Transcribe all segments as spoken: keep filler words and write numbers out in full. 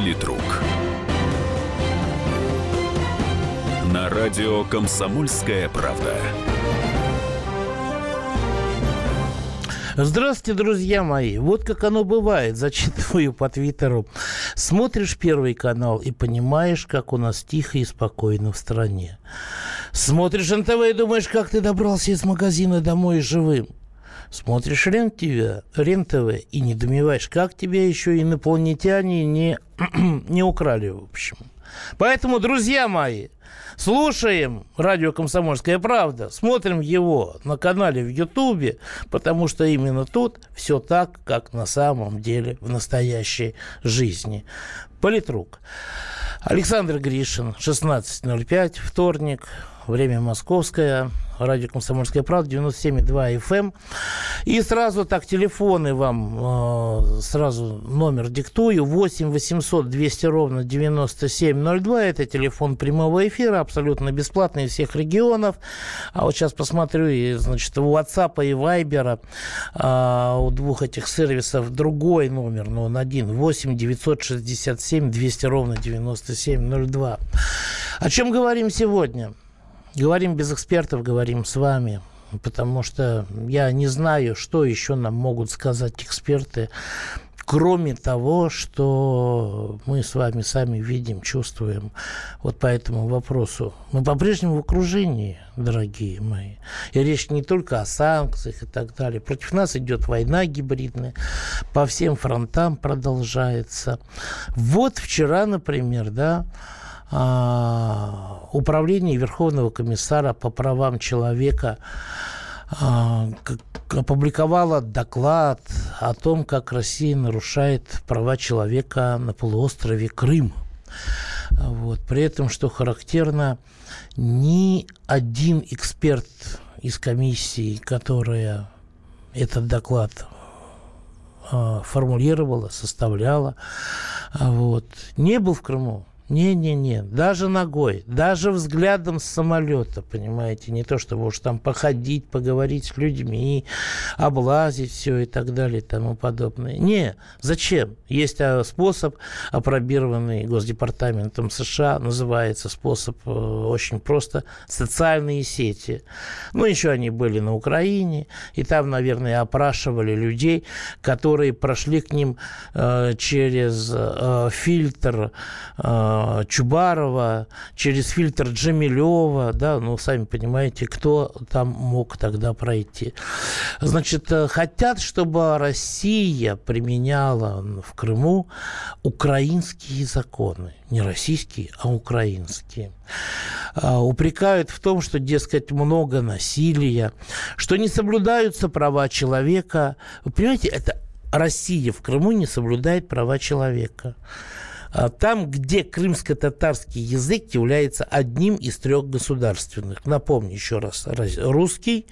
Политрук. На радио «Комсомольская правда». Здравствуйте, друзья мои. Вот как оно бывает. Зачитываю по Твиттеру. Смотришь Первый канал и понимаешь, как у нас тихо и спокойно в стране. Смотришь эн тэ вэ и думаешь, как ты добрался из магазина домой живым. Смотришь РЕН-ТВ и недоумеваешь, как тебя еще инопланетяне не, не украли, в общем. Поэтому, друзья мои, слушаем радио «Комсомольская правда», смотрим его на канале в Ютубе, потому что именно тут все так, как на самом деле в настоящей жизни. Политрук. Александр Гришин, шестнадцать ноль пять, вторник, время московское, радио «Комсомольская правда», девяносто семь и два эф эм. И сразу так, телефоны вам, э, сразу номер диктую, восемь восемьсот двести ровно девяносто семь ноль два, это телефон прямого эфира, абсолютно бесплатный из всех регионов. А вот сейчас посмотрю, и, значит, у WhatsApp и Viber, э, у двух этих сервисов другой номер, но он один, восемь девятьсот шестьдесят семь двести ровно девяносто семь ноль два. О чем говорим сегодня? Говорим без экспертов, говорим с вами, потому что я не знаю, что еще нам могут сказать эксперты, кроме того, что мы с вами сами видим, чувствуем. Вот по этому вопросу. Мы по-прежнему в окружении, дорогие мои. И речь не только о санкциях и так далее. Против нас идет война гибридная. По всем фронтам продолжается. Вот вчера, например, да, Управление Верховного комиссара по правам человека опубликовала доклад о том, как Россия нарушает права человека на полуострове Крым. Вот. При этом, что характерно, ни один эксперт из комиссии, которая этот доклад формулировала, составляла, вот, не был в Крыму. Не-не-не, даже ногой, даже взглядом с самолета, понимаете, не то чтобы уж там походить, поговорить с людьми, облазить все и так далее и тому подобное. Не, зачем? Есть способ, опробированный Госдепартаментом США, называется способ очень просто социальные сети. Ну, еще они были на Украине, и там, наверное, опрашивали людей, которые прошли к ним э, через э, фильтр э, Чубарова, через фильтр Джемилева, да, ну, сами понимаете, кто там мог тогда пройти. Значит, хотят, чтобы Россия применяла в Крыму украинские законы. Не российские, а украинские. Упрекают в том, что, дескать, много насилия, что не соблюдаются права человека. Вы понимаете, это Россия в Крыму не соблюдает права человека. Там, где крымско-татарский язык является одним из трех государственных. Напомню еще раз. Русский,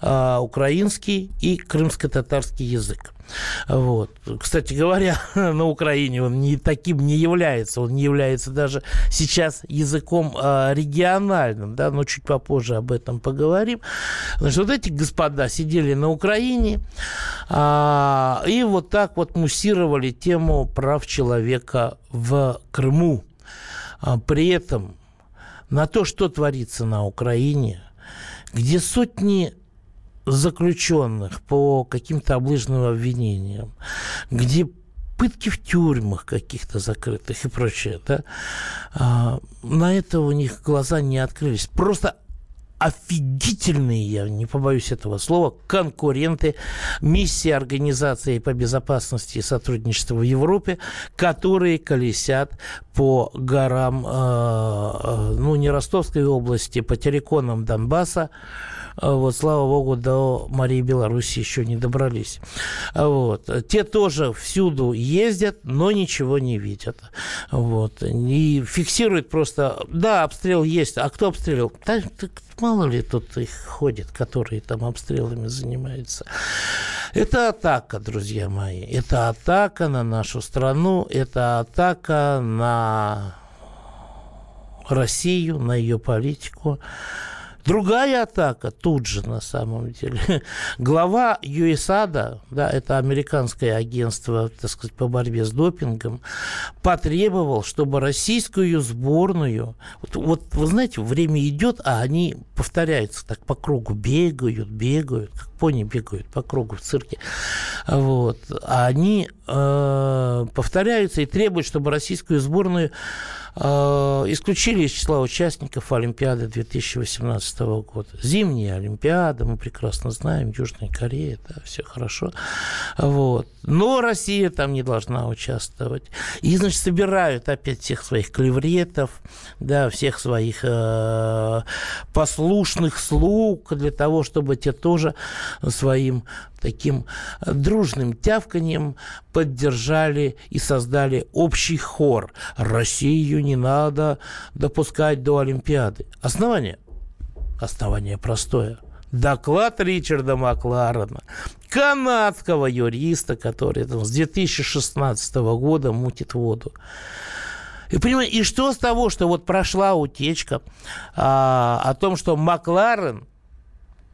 украинский и крымско-татарский язык. Вот. Кстати говоря, на Украине он не, таким не является. Он не является даже сейчас языком э, региональным. Да? Но чуть попозже об этом поговорим. Значит, вот эти господа сидели на Украине э, и вот так вот муссировали тему прав человека в Крыму. При этом на то, что творится на Украине, где сотни заключенных по каким-то облыжным обвинениям, где пытки в тюрьмах каких-то закрытых и прочее, да, на это у них глаза не открылись. Просто офигительные, я не побоюсь этого слова, конкуренты миссии Организации по безопасности и сотрудничеству в Европе, которые колесят по горам, ну, не Ростовской области, по терриконам Донбасса. Вот, слава богу, до Марии Беларуси еще не добрались. Вот. Те тоже всюду ездят, но ничего не видят. Вот. И фиксируют просто, да, обстрел есть, а кто обстрелил? Да, так мало ли тут их ходит, которые там обстрелами занимаются. Это атака, друзья мои. Это атака на нашу страну, это атака на Россию, на ее политику. Другая атака тут же, на самом деле. Глава ЮЭСАДА, да, это американское агентство, так сказать, по борьбе с допингом, потребовал, чтобы российскую сборную... Вот, вот вы знаете, время идет, а они повторяются, так по кругу бегают, бегают, как пони бегают по кругу в цирке. Вот. А они э, повторяются и требуют, чтобы российскую сборную э, исключили из числа участников Олимпиады две тысячи восемнадцатого года. Зимняя Олимпиада, мы прекрасно знаем, Южная Корея, да, все хорошо. Вот. Но Россия там не должна участвовать. И, значит, собирают опять всех своих клевретов, да, всех своих э, послушных слуг для того, чтобы те тоже своим таким дружным тявканьем поддержали и создали общий хор. Россию не надо допускать до Олимпиады. Основание? Основание простое. Доклад Ричарда Макларена, канадского юриста, который там, с две тысячи шестнадцатого года мутит воду. И, понимаете, и что с того, что вот прошла утечка а, о том, что Макларен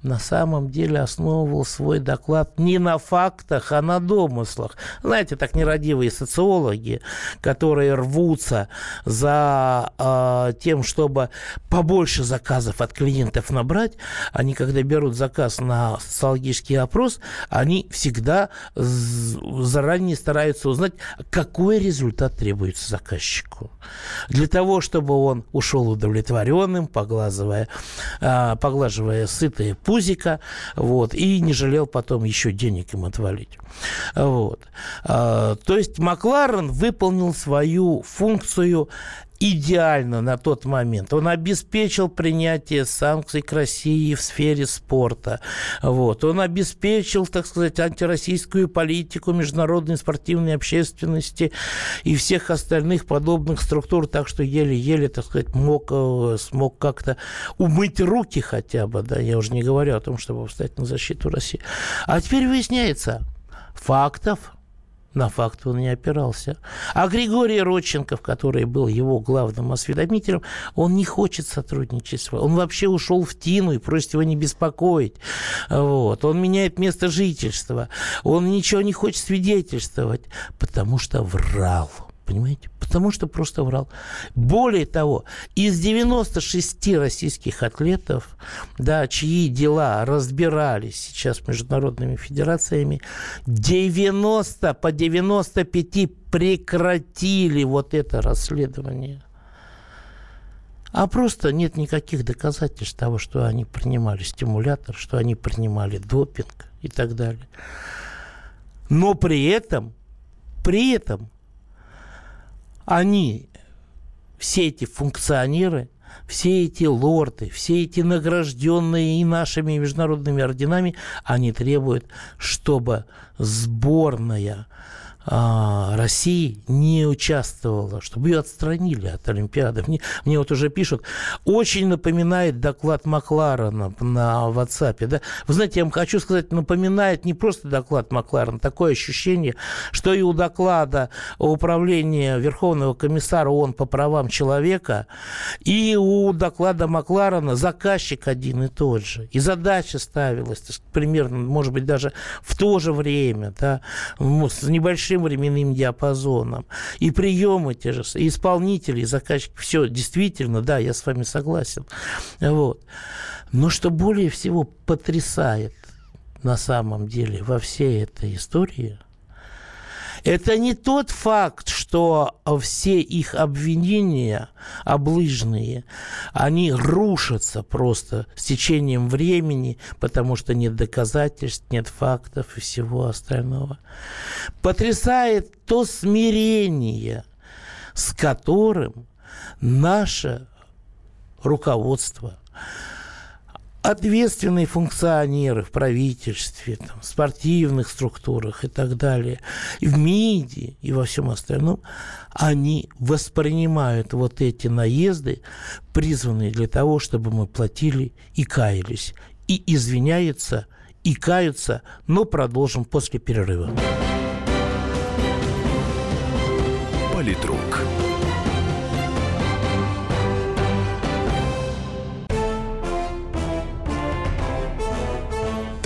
на самом деле основывал свой доклад не на фактах, а на домыслах. Знаете, так нерадивые социологи, которые рвутся за э, тем, чтобы побольше заказов от клиентов набрать, они, когда берут заказ на социологический опрос, они всегда заранее стараются узнать, какой результат требуется заказчику. Для того, чтобы он ушел удовлетворенным, поглаживая, э, поглаживая сытые пузики, вот, и не жалел потом еще денег им отвалить. Вот. То есть Макларен выполнил свою функцию идеально на тот момент. Он обеспечил принятие санкций к России в сфере спорта. Вот. Он обеспечил, так сказать, антироссийскую политику международной спортивной общественности и всех остальных подобных структур, так что еле-еле, так сказать, мог, смог как-то умыть руки хотя бы. Да? Я уже не говорю о том, чтобы встать на защиту России. А теперь выясняется, фактов на факт он не опирался. А Григорий Родченков, который был его главным осведомителем, он не хочет сотрудничать с вами. Он вообще ушел в тину и просит его не беспокоить. Вот. Он меняет место жительства. Он ничего не хочет свидетельствовать, потому что врал. Понимаете? Потому что просто врал. Более того, из девяноста шести российских атлетов, да, чьи дела разбирались сейчас международными федерациями, девяносто по девяносто пять прекратили вот это расследование. А просто нет никаких доказательств того, что они принимали стимулятор, что они принимали допинг и так далее. Но при этом, при этом, они, все эти функционеры, все эти лорды, все эти награжденные и нашими международными орденами, они требуют, чтобы сборная э, России не участвовала, чтобы ее отстранили от Олимпиады. Мне, мне вот уже пишут, очень напоминает доклад Макларена на WhatsApp. Да? Вы знаете, я вам хочу сказать, напоминает не просто доклад Макларена, такое ощущение, что и у доклада Управления Верховного комиссара ООН по правам человека, и у доклада Макларена заказчик один и тот же. И задача ставилась примерно, может быть, даже в то же время, да, с небольшим временным диапазоном. И приемы те же, и исполнители, и заказчик. Все действительно, да, я с вами согласен. Вот. Но что более всего потрясает на самом деле во всей этой истории, это не тот факт, что все их обвинения облыжные, они рушатся просто с течением времени, потому что нет доказательств, нет фактов и всего остального. Потрясает то смирение, с которым наше руководство, ответственные функционеры в правительстве, там, в спортивных структурах и так далее, и в МИДе и во всем остальном, они воспринимают вот эти наезды, призванные для того, чтобы мы платили и каялись. И извиняются, и каются, но продолжим после перерыва. Политрук.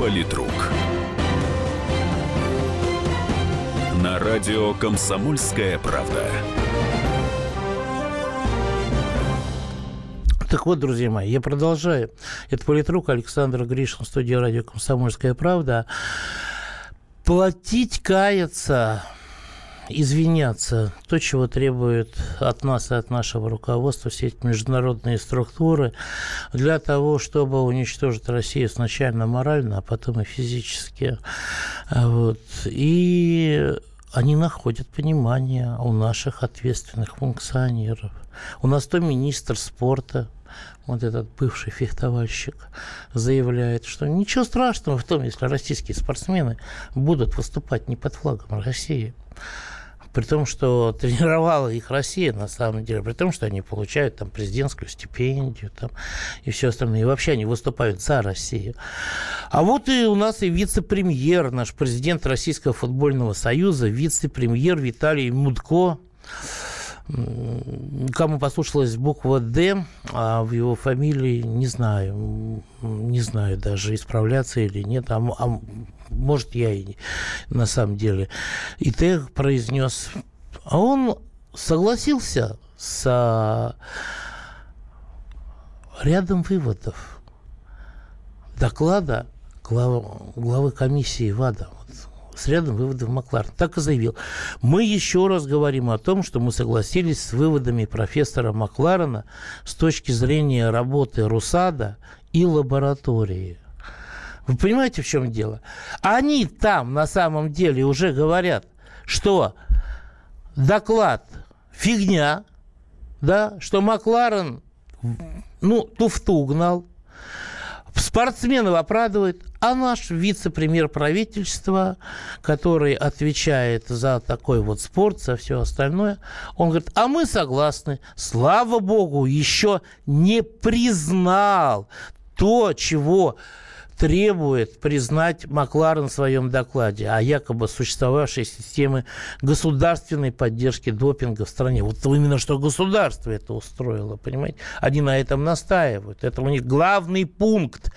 Политрук. На радио «Комсомольская правда». Так вот, друзья мои, я продолжаю. Это политрук Александр Гришин, студия радио «Комсомольская правда». Платить, каяться, извиняться – то, чего требуют от нас и от нашего руководства все эти международные структуры для того, чтобы уничтожить Россию сначала морально, а потом и физически. Вот. И они находят понимание у наших ответственных функционеров. У нас то министр спорта, вот этот бывший фехтовальщик, заявляет, что ничего страшного в том, если российские спортсмены будут выступать не под флагом России. При том, что тренировала их Россия, на самом деле, при том, что они получают там президентскую стипендию там, и все остальное. И вообще они выступают за Россию. А вот и у нас и вице-премьер, наш президент Российского футбольного союза, вице-премьер Виталий Мутко. Кому послушалась буква «Д», а в его фамилии, не знаю, не знаю даже, исправляться или нет, а, а может, я и на самом деле. И «Т» произнес, а он согласился с рядом выводов доклада глав, главы комиссии ВАДА, с рядом выводов Макларен. Так и заявил. Мы еще раз говорим о том, что мы согласились с выводами профессора Макларена с точки зрения работы РУСАДА и лаборатории. Вы понимаете, в чем дело? Они там на самом деле уже говорят, что доклад фигня, да, что Макларен ну, туфту угнал, спортсменов оправдывает, а наш вице-премьер правительства, который отвечает за такой вот спорт, за все остальное, он говорит, а мы согласны, слава богу, еще не признал то, чего требует признать Макларен в своем докладе о якобы существовавшей системе государственной поддержки допинга в стране. Вот именно что государство это устроило, понимаете? Они на этом настаивают. Это у них главный пункт.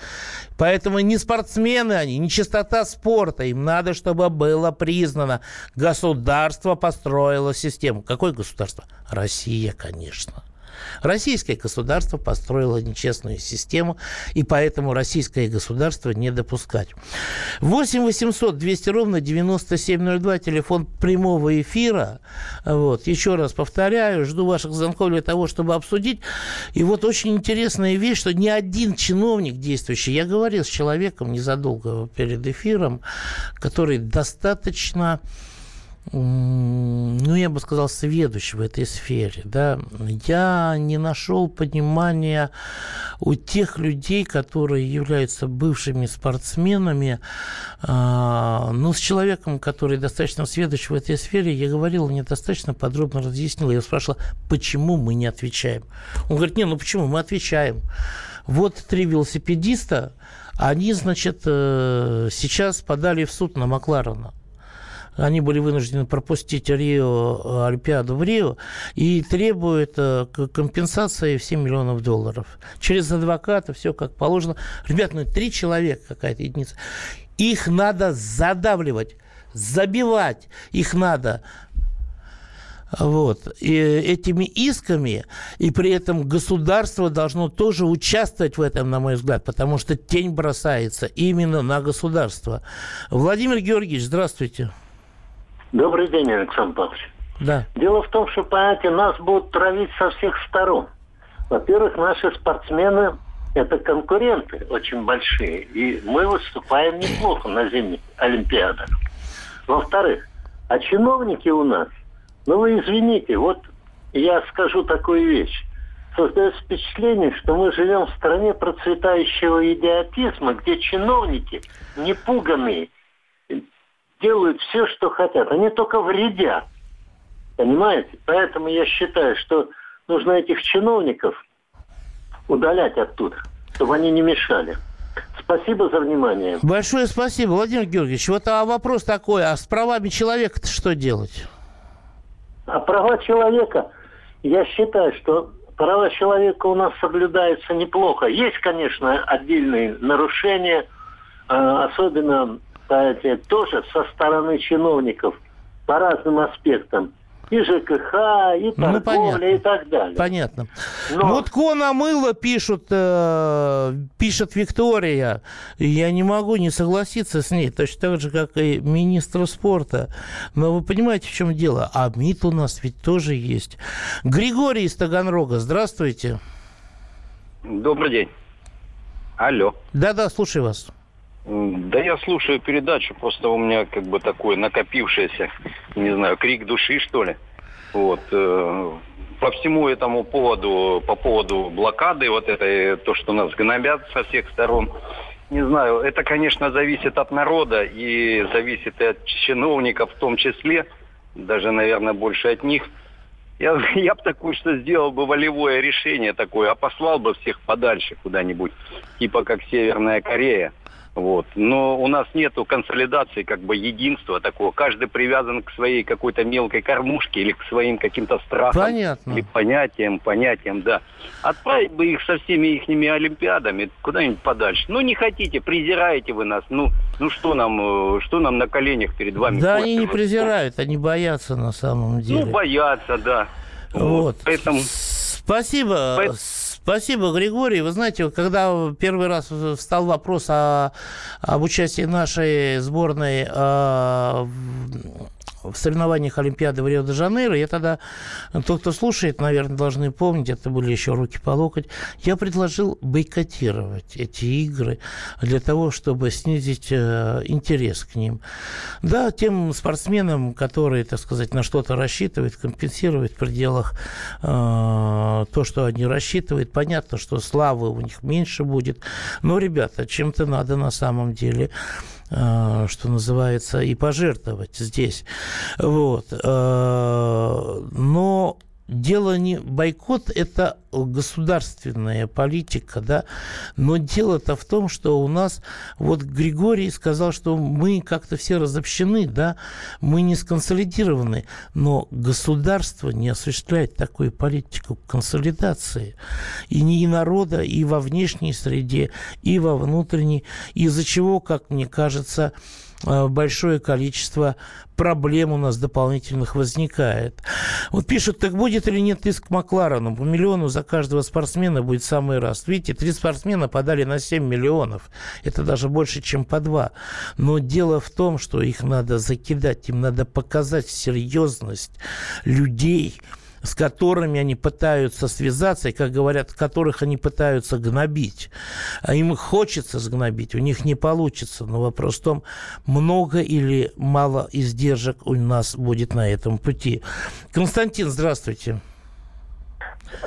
Поэтому не спортсмены они, не чистота спорта. Им надо, чтобы было признано. Государство построило систему. Какое государство? Россия, конечно. Российское государство построило нечестную систему, и поэтому российское государство не допускать. восемь восемьсот двести ровно девяносто семь ноль два, телефон прямого эфира. Вот. Еще раз повторяю, жду ваших звонков для того, чтобы обсудить. И вот очень интересная вещь, что ни один чиновник действующий, я говорил с человеком незадолго перед эфиром, который достаточно... ну, я бы сказал, сведущий в этой сфере, да, я не нашел понимания у тех людей, которые являются бывшими спортсменами, а, ну, с человеком, который достаточно сведущий в этой сфере, я говорил, мне достаточно подробно разъяснил, я его спрашивал, почему мы не отвечаем. Он говорит, не, ну почему, мы отвечаем. Вот три велосипедиста, они, значит, сейчас подали в суд на Макларена. Они были вынуждены пропустить Рио, Олимпиаду в Рио и требуют компенсации в семь миллионов долларов. Через адвоката все как положено. Ребят, ну три человека какая-то единица. Их надо задавливать, забивать. Их надо вот, и этими исками. И при этом государство должно тоже участвовать в этом, на мой взгляд, потому что тень бросается именно на государство. Владимир Георгиевич, здравствуйте. Добрый день, Александр Павлович. Да. Дело в том, что, понимаете, нас будут травить со всех сторон. Во-первых, наши спортсмены – это конкуренты очень большие, и мы выступаем неплохо на зимних Олимпиадах. Во-вторых, а чиновники у нас, ну вы извините, вот я скажу такую вещь. создается впечатление, что мы живем в стране процветающего идиотизма, где чиновники, непуганные, делают все, что хотят. Они только вредят. Понимаете? Поэтому я считаю, что нужно этих чиновников удалять оттуда, чтобы они не мешали. Спасибо за внимание. Большое спасибо, Владимир Георгиевич. Вот а вопрос такой, а с правами человека-то что делать? А права человека, я считаю, что права человека у нас соблюдаются неплохо. Есть, конечно, отдельные нарушения, особенно, знаете, тоже со стороны чиновников по разным аспектам. И ЖКХ, и торговля, ну, и так далее. Понятно. Но... Вот Кономыло пишут, э, пишет Виктория. Я не могу не согласиться с ней, точно так же, как и министр спорта. Но вы понимаете, в чем дело? А МИД у нас ведь тоже есть. Григорий из Таганрога, здравствуйте. Добрый день. Алло. Да-да, слушаю вас. Да я слушаю передачу, просто у меня как бы такой накопившийся, не знаю, крик души, что ли. Вот. По всему этому поводу, по поводу блокады, вот это то, что нас гнобят со всех сторон, не знаю, это, конечно, зависит от народа и зависит и от чиновников в том числе, даже, наверное, больше от них. Я, я бы такое, что сделал бы волевое решение такое, а послал бы всех подальше куда-нибудь, типа как Северная Корея. Вот. Но у нас нету консолидации, как бы единства такого. Каждый привязан к своей какой-то мелкой кормушке или к своим каким-то страхам. Понятно. Или понятиям, понятиям, да. Отправить бы их со всеми ихними олимпиадами куда-нибудь подальше. Ну, не хотите, презираете вы нас. Ну, ну что нам, что нам на коленях перед вами? Да, они не презирают, они боятся на самом деле. Ну, боятся, да. Вот. Поэтому... Спасибо. Поэтому... Спасибо, Григорий. Вы знаете, когда первый раз встал вопрос о, об участии нашей сборной э, в соревнованиях Олимпиады в Рио-де-Жанейро, я тогда, тот, кто слушает, наверное, должны помнить, это были еще руки по локоть, я предложил бойкотировать эти игры для того, чтобы снизить э, интерес к ним. Да, тем спортсменам, которые, так сказать, на что-то рассчитывают, компенсировать в пределах э, то, что они рассчитывают, понятно, что славы у них меньше будет. Но, ребята, чем-то надо на самом деле, что называется, и пожертвовать здесь. Вот. Но дело не... Бойкот – это государственная политика, да, но дело-то в том, что у нас... Вот Григорий сказал, что мы как-то все разобщены, да, мы не сконсолидированы, но государство не осуществляет такую политику консолидации. И не и народа, и во внешней среде, и во внутренней, из-за чего, как мне кажется... большое количество проблем у нас дополнительных возникает. Вот пишут, так будет или нет иск к Макларену? По миллиону за каждого спортсмена будет в самый раз. Видите, три спортсмена подали на семь миллионов. Это даже больше, чем по два. Но дело в том, что их надо закидать, им надо показать серьезность людей, с которыми они пытаются связаться, и, как говорят, которых они пытаются гнобить. А им хочется сгнобить, у них не получится. Но вопрос в том, много или мало издержек у нас будет на этом пути. Константин, здравствуйте.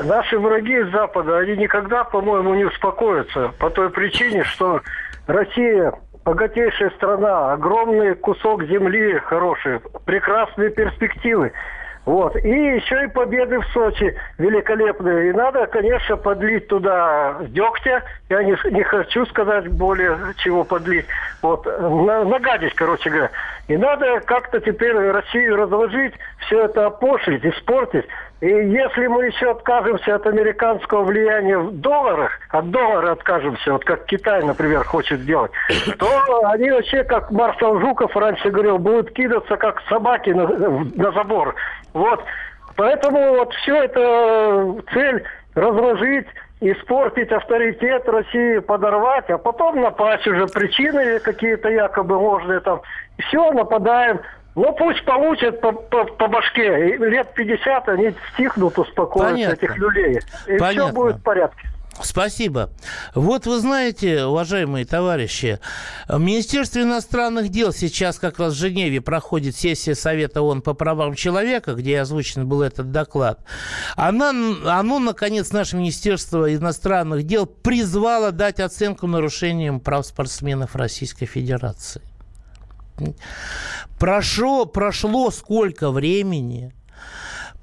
Наши враги из Запада, они никогда, по-моему, не успокоятся по той причине, что Россия... богатейшая страна, огромный кусок земли хороший, прекрасные перспективы. Вот. И еще и победы в Сочи великолепные. И надо, конечно, подлить туда дегтя. Я не, не хочу сказать более чего подлить. Вот. Нагадить, короче говоря. И надо как-то теперь Россию разложить, все это опошлить, испортить. И если мы еще откажемся от американского влияния в долларах, от доллара откажемся, вот как Китай, например, хочет сделать, то они вообще, как маршал Жуков раньше говорил, будут кидаться как собаки на, на забор. Вот. Поэтому вот все это цель разложить, испортить авторитет России, подорвать, а потом напасть уже, причины какие-то якобы ложные там. Все, нападаем. Ну, пусть получат по, по, по башке. И лет пятьдесят они стихнут, успокоятся, понятно, этих люлей. И понятно. Все будет в порядке. Спасибо. Вот вы знаете, уважаемые товарищи, в Министерстве иностранных дел сейчас как раз в Женеве проходит сессия Совета ООН по правам человека, где озвучен был этот доклад. Она, оно, наконец, наше Министерство иностранных дел призвало дать оценку нарушениям прав спортсменов Российской Федерации. Прошло, прошло сколько времени?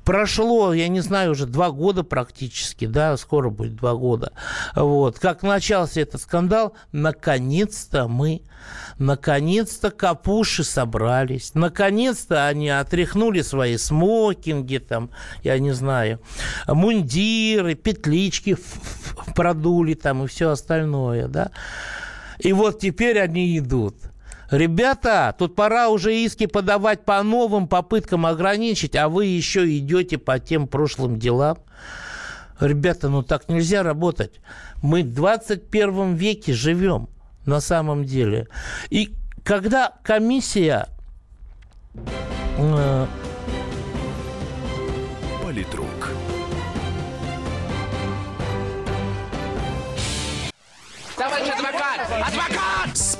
Прошло, я не знаю, уже два года практически, да, скоро будет два года. Вот, как начался этот скандал, наконец-то мы, наконец-то капуши собрались, наконец-то они отряхнули свои смокинги, там, я не знаю, мундиры, петлички продули там и все остальное, да. И вот теперь они идут. Ребята, тут пора уже иски подавать по новым попыткам ограничить, а вы еще идете по тем прошлым делам. Ребята, ну так нельзя работать. Мы в двадцать первом веке живем на самом деле. И когда комиссия... Э... Политрук. Товарищ адвокат! Адвокат!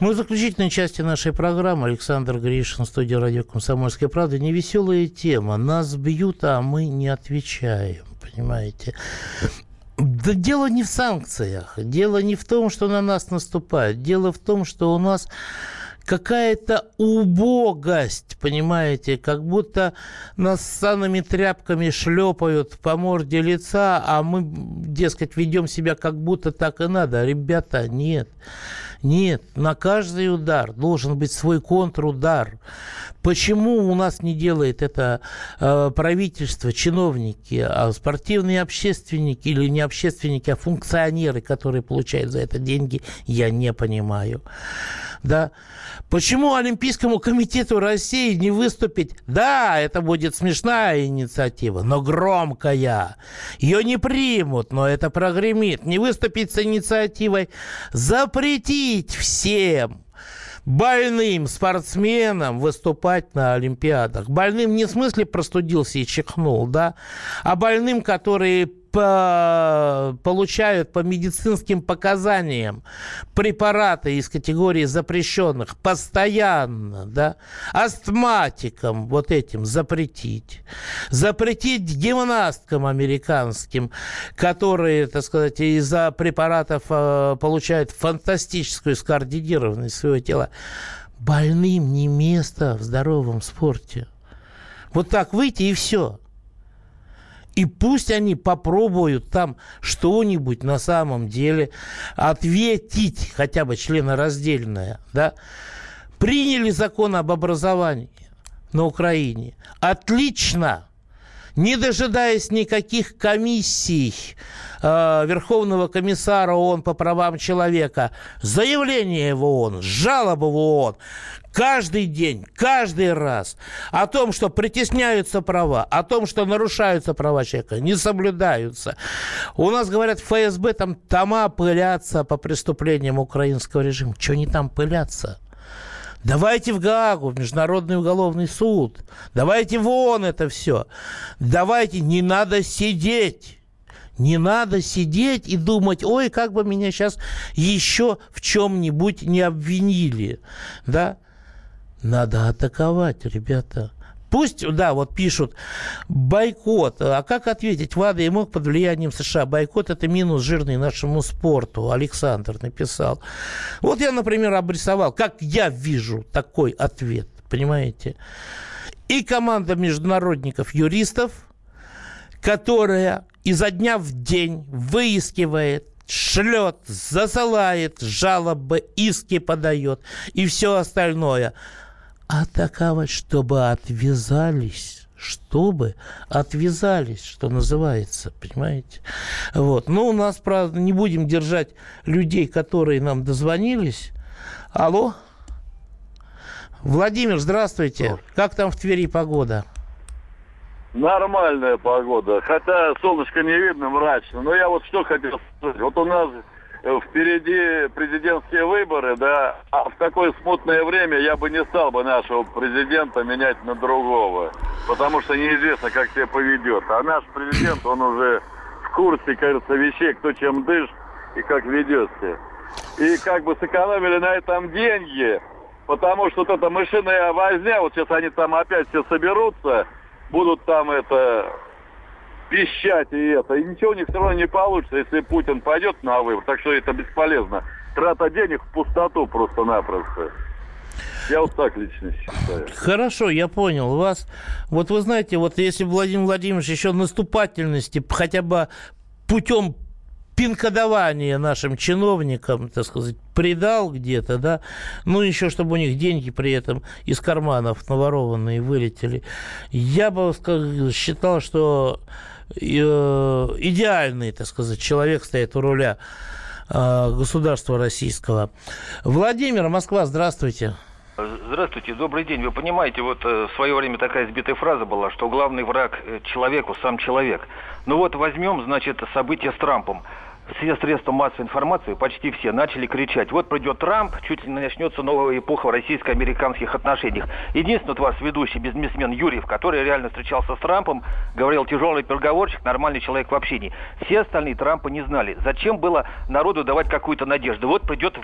Мы в заключительной части нашей программы. Александр Гришин, студия радио «Комсомольская правда». Невеселая тема. Нас бьют, а мы не отвечаем. Понимаете? Да дело не в санкциях. Дело не в том, что на нас наступают. Дело в том, что у нас... какая-то убогость, понимаете, как будто нас ссаными тряпками шлепают по морде лица, а мы, дескать, ведем себя как будто так и надо. Ребята, нет, нет, на каждый удар должен быть свой контрудар. Почему у нас не делает это э, правительство, чиновники, а спортивные общественники или не общественники, а функционеры, которые получают за это деньги, я не понимаю. Да. Почему Олимпийскому комитету России не выступить? Да, это будет смешная инициатива, но громкая. Ее не примут, но это прогремит. Не выступить с инициативой запретить всем больным спортсменам выступать на Олимпиадах. Больным не в смысле простудился и чихнул, да, а больным, которые... По, получают по медицинским показаниям препараты из категории запрещенных постоянно, да, астматикам вот этим запретить. Запретить гимнасткам американским, которые, так сказать, из-за препаратов э, получают фантастическую скоординированность своего тела. Больным не место в здоровом спорте. Вот так выйти и все. И пусть они попробуют там что-нибудь на самом деле ответить, хотя бы членораздельное. Да? Приняли закон об образовании на Украине. Отлично! Не дожидаясь никаких комиссий э, Верховного комиссара ООН по правам человека, заявление в ООН, жалобы в ООН, каждый день, каждый раз о том, что притесняются права, о том, что нарушаются права человека, не соблюдаются. У нас, говорят, в ФСБ там тома пылятся по преступлениям украинского режима. Чего они там пылятся? Давайте в Гаагу, в Международный уголовный суд. Давайте вон это все. Давайте, не надо сидеть. Не надо сидеть и думать, ой, как бы меня сейчас еще в чем-нибудь не обвинили. Да? Надо атаковать, ребята. Пусть, да, вот пишут, бойкот. А как ответить? ВАДА и МОК под влиянием США. Бойкот – это минус жирный нашему спорту. Александр написал. Вот я, например, обрисовал, как я вижу такой ответ, понимаете? И команда международников-юристов, которая изо дня в день выискивает, шлет, засылает жалобы, иски подает и все остальное – атаковать, чтобы отвязались, чтобы отвязались, что называется, понимаете? Вот. Но у нас, правда, не будем держать людей, которые нам дозвонились. Алло? Владимир, здравствуйте. Как там в Твери погода? Нормальная погода. Хотя солнышко не видно, мрачно. Но я вот что хотел сказать. Вот у нас впереди президентские выборы, да, а в такое смутное время я бы не стал бы нашего президента менять на другого, потому что неизвестно, как себя поведет. А наш президент, он уже в курсе, кажется, вещей, кто чем дышит и как ведет себя. И как бы сэкономили на этом деньги, потому что вот эта мышиная возня, вот сейчас они там опять все соберутся, будут там это... пищать и это. И ничего у них все равно не получится, если Путин пойдет на выбор. Так что это бесполезно. Трата денег в пустоту просто-напросто. Я вот так лично считаю. Хорошо, я понял вас. Вот вы знаете, вот если Владимир Владимирович еще наступательности хотя бы путем пинкодавание нашим чиновникам, так сказать, придал где-то, да, ну, еще чтобы у них деньги при этом из карманов наворованные вылетели. Я бы сказал, считал, что идеальный, так сказать, человек стоит у руля государства российского. Владимир, Москва, здравствуйте. Здравствуйте, добрый день. Вы понимаете, вот в свое время такая избитая фраза была, что главный враг человеку сам человек. Ну вот возьмем, значит, события с Трампом. Все средства массовой информации, почти все, начали кричать. Вот придет Трамп, чуть ли не начнется новая эпоха в российско-американских отношениях. Единственный вот ваш ведущий бизнесмен Юрьев, который реально встречался с Трампом, говорил: тяжелый переговорщик, нормальный человек в общении. Все остальные Трампа не знали. Зачем было народу давать какую-то надежду? Вот придет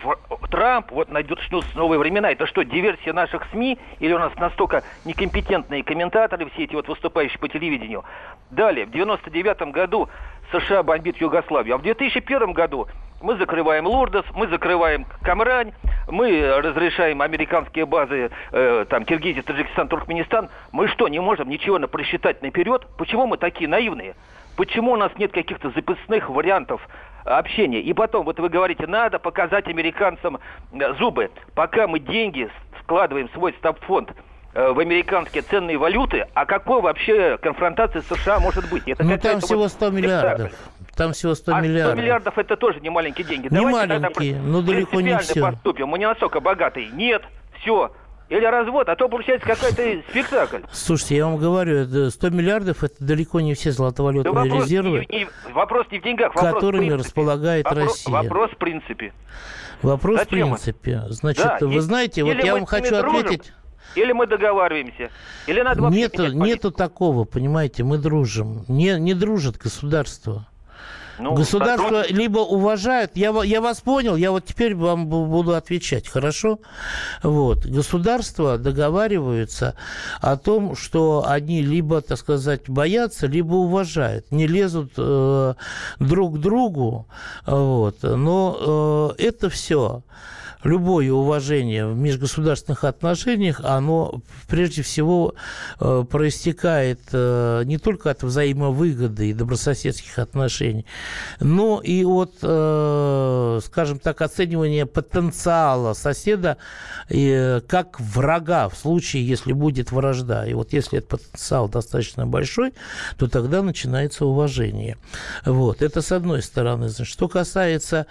Трамп, вот начнутся новые времена. Это что, диверсия наших СМИ? Или у нас настолько некомпетентные комментаторы, все эти вот выступающие по телевидению? Далее, в девяносто девятом году США бомбит Югославию. А в две тысячи первом году мы закрываем Лурдос, мы закрываем Камрань, мы разрешаем американские базы, э, там, Киргизия, Таджикистан, Туркменистан. Мы что, не можем ничего просчитать наперед? Почему мы такие наивные? Почему у нас нет каких-то запасных вариантов общения? И потом, вот вы говорите, надо показать американцам зубы. Пока мы деньги складываем в свой стабфонд в американские ценные валюты, а какой вообще конфронтации с США может быть? Это ну там всего сто миллиардов. Там всего сто миллиардов. А сто миллиардов это тоже не маленькие деньги. Не давайте маленькие, но далеко не все. Поступим. Мы не настолько богатые. Нет, все. Или развод, а то получается какой-то спектакль. Слушайте, я вам говорю, сто миллиардов это далеко не все золотовалютные да вопрос резервы, не, не, вопрос не в деньгах, вопрос которыми в располагает вопрос, Россия. Вопрос в принципе. Вопрос в принципе. Значит, да, вы и, знаете, вот я вам хочу дружим, ответить... Или мы договариваемся, или надо вообще менять политику. Нету такого, понимаете, мы дружим. Не, не дружит государство. Ну, государство сотрудничество... либо уважает... Я, я вас понял, я вот теперь вам буду отвечать, хорошо? Вот. Государства договариваются о том, что они либо, так сказать, боятся, либо уважают. Не лезут э, друг к другу. Вот. Но э, это все... Любое уважение в межгосударственных отношениях, оно прежде всего проистекает не только от взаимовыгоды и добрососедских отношений, но и от, скажем так, оценивания потенциала соседа как врага в случае, если будет вражда. И вот если этот потенциал достаточно большой, то тогда начинается уважение. Вот. Это с одной стороны. Что касается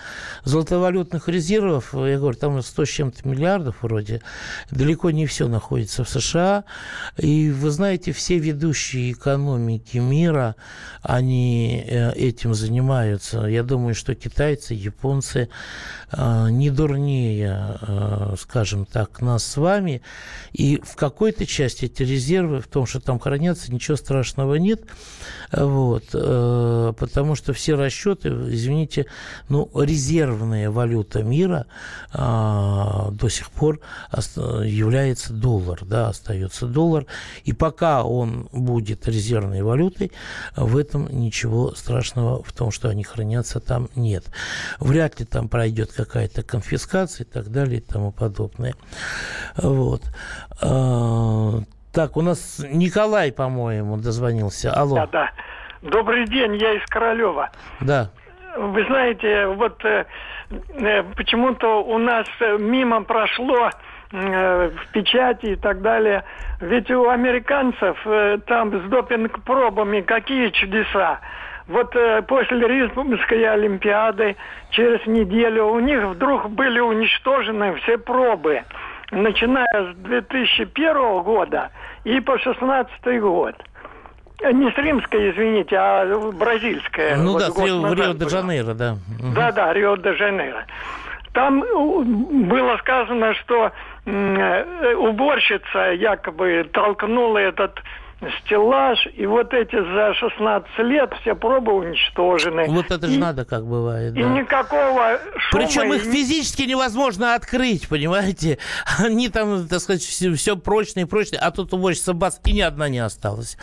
золотовалютных резервов, я говорю, там сто с чем-то миллиардов вроде, далеко не все находится в США. И вы знаете, все ведущие экономики мира, они этим занимаются. Я думаю, что китайцы, японцы не дурнее, скажем так, нас с вами. И в какой-то части эти резервы, в том, что там хранятся, ничего страшного нет. Вот. Потому что все расчеты, извините, ну, резервная валюта мира до сих пор является доллар, да, остается доллар, и пока он будет резервной валютой, в этом ничего страшного, в том, что они хранятся там, нет. Вряд ли там пройдет какая-то конфискация и так далее и тому подобное. Вот. Так, у нас Николай, по-моему, дозвонился. Алло. Да, да. Добрый день, я из Королева. Да. Вы знаете, вот э, почему-то у нас мимо прошло в печати и так далее. Ведь у американцев там с допинг-пробами какие чудеса. Вот э, после Римской Олимпиады через неделю у них вдруг были уничтожены все пробы, начиная с две тысячи первого года и по шестнадцатый год. Не с римской, извините, а бразильская. Ну вот да, с Рио, в Рио-де-Жанейро, да. Да-да, Рио-де-Жанейро. Там было сказано, что э, уборщица якобы толкнула этот... стеллаж, и вот эти за шестнадцать лет все пробы уничтожены. Вот это же и, надо, как бывает. И да. никакого шума. Причем их физически невозможно открыть, понимаете? Они там, так сказать, все, все прочные, прочные, а тут уборщица бац, и ни одна не осталась.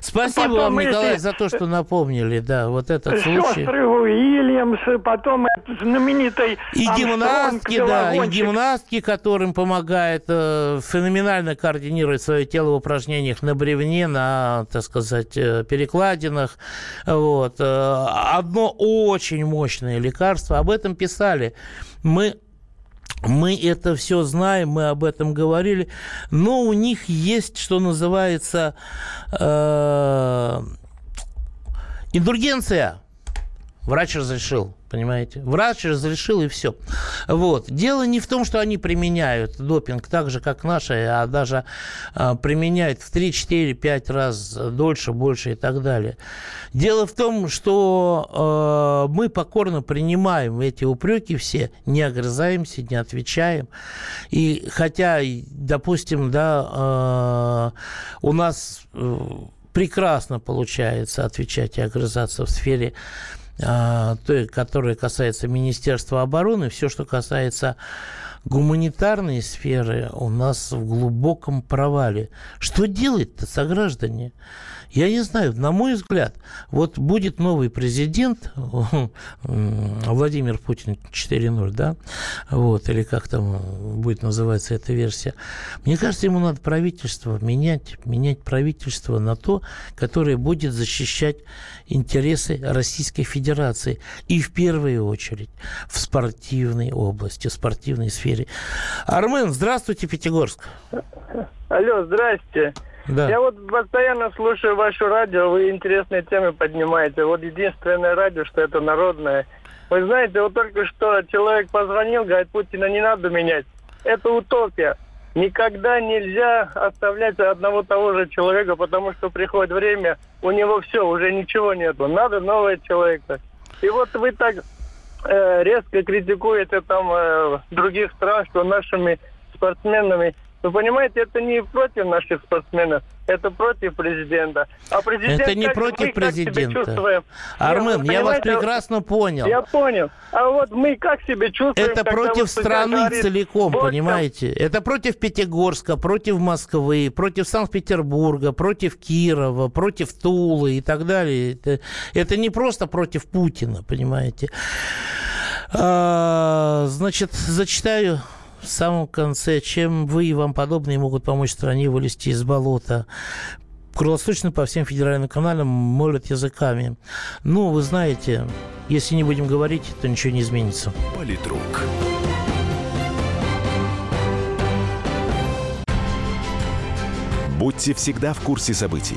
Спасибо потом вам, эти... Николай, за то, что напомнили, да, вот этот случай. Сестры Уильямс, потом знаменитый и гимнастки, да, и гимнастки, которым помогает э, феноменально координировать свое тело в упражнениях на бревне, на, так сказать, перекладинах. Вот. Одно очень мощное лекарство. Об этом писали. Мы, мы это все знаем, мы об этом говорили. Но у них есть, что называется, э- индульгенция. Врач разрешил. Понимаете? Врач разрешил, и все. Вот. Дело не в том, что они применяют допинг так же, как наши, а даже э, применяют в три, четыре, пять раз дольше, больше и так далее. Дело в том, что э, мы покорно принимаем эти упреки все, не огрызаемся, не отвечаем. И хотя, допустим, да, э, у нас э, прекрасно получается отвечать и огрызаться в сфере, той, которая касается Министерства обороны, все, что касается гуманитарной сферы, у нас в глубоком провале. Что делать-то, сограждане? Я не знаю, на мой взгляд, вот будет новый президент, Владимир Путин четыре ноль, да, вот, или как там будет называться эта версия. Мне кажется, ему надо правительство менять, менять правительство на то, которое будет защищать интересы Российской Федерации. И в первую очередь в спортивной области, в спортивной сфере. Армен, здравствуйте, Пятигорск. Алло, здрасте. Да. Я вот постоянно слушаю ваше радио, вы интересные темы поднимаете. Вот единственное радио, что это народное. Вы знаете, вот только что человек позвонил, говорит, Путина не надо менять. Это утопия. Никогда нельзя оставлять одного того же человека, потому что приходит время, у него все, уже ничего нету. Надо нового человека. И вот вы так э, резко критикуете там э, других стран, что нашими спортсменами... Вы понимаете, это не против наших спортсменов, это против президента. А президент, это не как, против мы, президента. Как себя Армен, я, я вас прекрасно понял. Я понял. А вот мы как себя чувствуем? Это против страны говорит, целиком, вот понимаете? Там... Это против Пятигорска, против Москвы, против Санкт-Петербурга, против Кирова, против Тулы и так далее. Это, это не просто против Путина, понимаете? А, значит, зачитаю... В самом конце, чем вы и вам подобные могут помочь стране вылезти из болота. Круглосуточно по всем федеральным каналам молят языками. Ну, вы знаете, если не будем говорить, то ничего не изменится. Политрук. Будьте всегда в курсе событий.